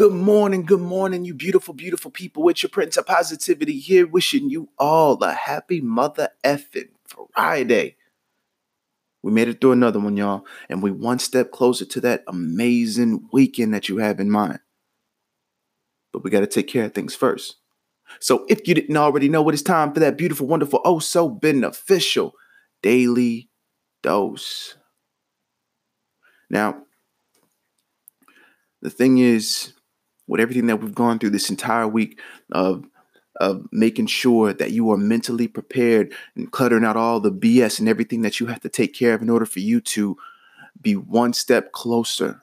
Good morning, you beautiful, beautiful people. It's your Prince of Positivity here, wishing you all a happy mother effing Friday. We made it through another one, y'all, and we one step closer to that amazing weekend that you have in mind. But we got to take care of things first. So if you didn't already know, it is time for that beautiful, wonderful, oh so beneficial daily dose. Now, the thing is, with everything that we've gone through this entire week of making sure that you are mentally prepared and cluttering out all the BS and everything that you have to take care of in order for you to be one step closer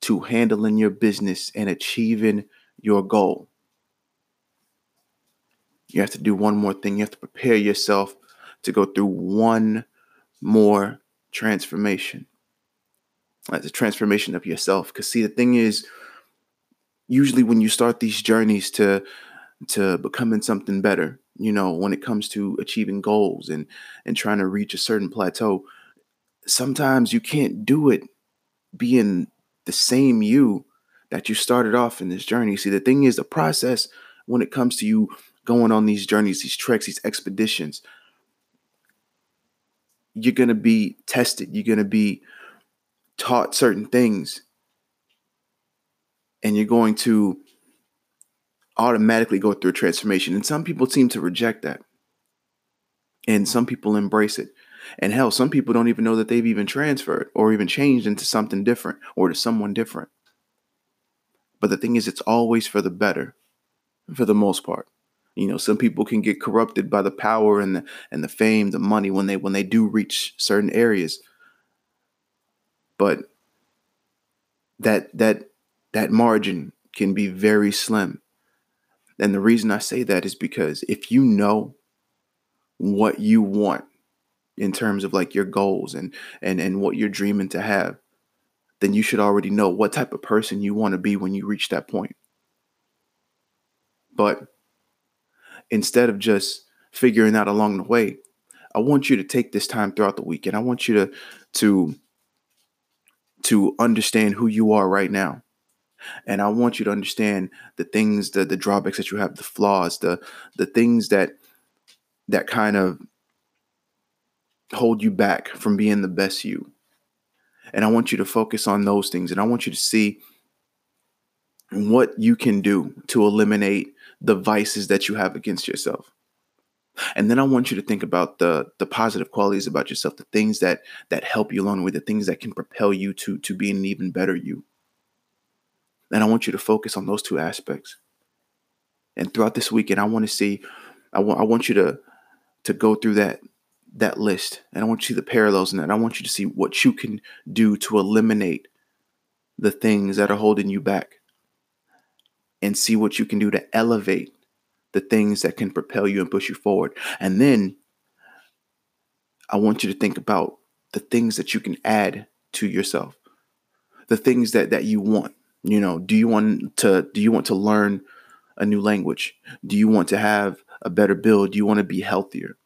to handling your business and achieving your goal. You have to do one more thing. You have to prepare yourself to go through one more transformation. That's a transformation of yourself. Because see, the thing is, usually when you start these journeys to becoming something better, you know, when it comes to achieving goals and trying to reach a certain plateau, sometimes you can't do it being the same you that you started off in this journey. See, the thing is, the process when it comes to you going on these journeys, these treks, these expeditions, you're going to be tested. You're going to be taught certain things. And you're going to automatically go through a transformation. And some people seem to reject that. And some people embrace it. And hell, some people don't even know that they've even transferred or even changed into something different or to someone different. But the thing is, it's always for the better, for the most part. You know, some people can get corrupted by the power and the fame, the money when they do reach certain areas. But that margin can be very slim. And the reason I say that is because if you know what you want in terms of like your goals and what you're dreaming to have, then you should already know what type of person you want to be when you reach that point. But instead of just figuring out along the way, I want you to take this time throughout the weekend. I want you to understand who you are right now. And I want you to understand the things, the drawbacks that you have, the flaws, the things that kind of hold you back from being the best you. And I want you to focus on those things. And I want you to see what you can do to eliminate the vices that you have against yourself. And then I want you to think about the positive qualities about yourself, the things that help you along the way, the things that can propel you to being an even better you. And I want you to focus on those two aspects. And throughout this weekend, I want you to go through that list. And I want you to see the parallels in that. I want you to see what you can do to eliminate the things that are holding you back. And see what you can do to elevate the things that can propel you and push you forward. And then I want you to think about the things that you can add to yourself. The things that you want. You know, do you want to learn a new language? Do you want to have a better build? Do you want to be healthier?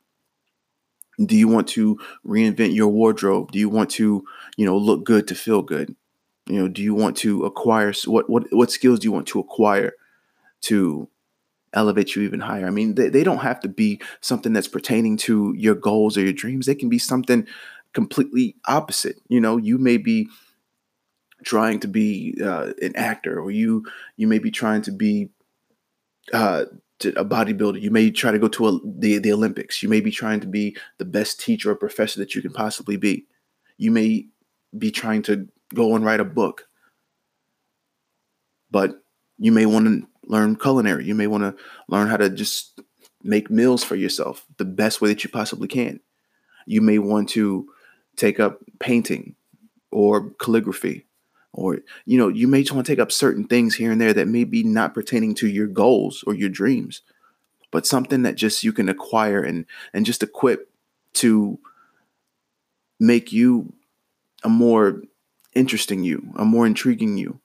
Do you want to reinvent your wardrobe? Do you want to, you know, look good to feel good? You know, do you want to acquire what skills do you want to acquire to elevate you even higher? I mean, they don't have to be something that's pertaining to your goals or your dreams. They can be something completely opposite. You know, you may be trying to be an actor, or you may be trying to be a bodybuilder. You may try to go to the Olympics. You may be trying to be the best teacher or professor that you can possibly be. You may be trying to go and write a book, but you may want to learn culinary. You may want to learn how to just make meals for yourself the best way that you possibly can. You may want to take up painting or calligraphy. Or, you know, you may just want to take up certain things here and there that may be not pertaining to your goals or your dreams, but something that just you can acquire and just equip to make you a more interesting you, a more intriguing you.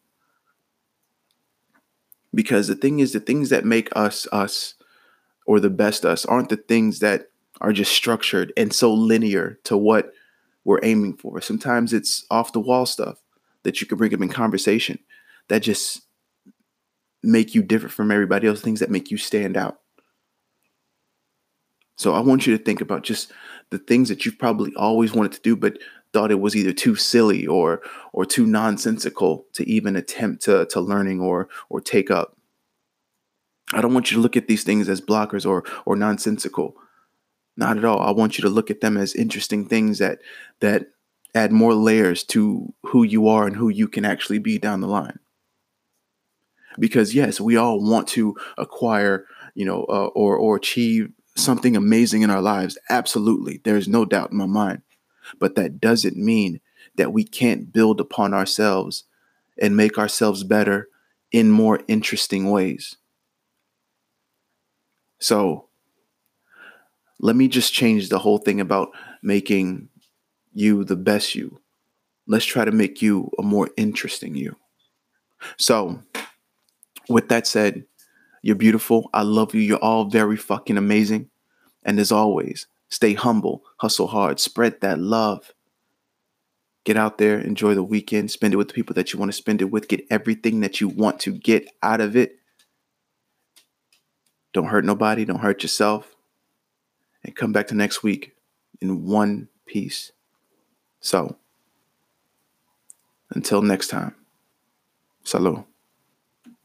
Because the thing is, the things that make us or the best us aren't the things that are just structured and so linear to what we're aiming for. Sometimes it's off the wall stuff that you can bring up in conversation that just make you different from everybody else, things that make you stand out. So I want you to think about just the things that you've probably always wanted to do, but thought it was either too silly or too nonsensical to even attempt to learning or take up. I don't want you to look at these things as blockers or nonsensical. Not at all. I want you to look at them as interesting things that add more layers to who you are and who you can actually be down the line. Because yes, we all want to acquire, or achieve something amazing in our lives. Absolutely. There is no doubt in my mind. But that doesn't mean that we can't build upon ourselves and make ourselves better in more interesting ways. So let me just change the whole thing about making you the best you. Let's try to make you a more interesting you. So with that said, you're beautiful. I love you. You're all very fucking amazing. And as always, stay humble, hustle hard, spread that love. Get out there, enjoy the weekend, spend it with the people that you want to spend it with, get everything that you want to get out of it. Don't hurt nobody, don't hurt yourself. And come back to next week in one piece. So, until next time, salud.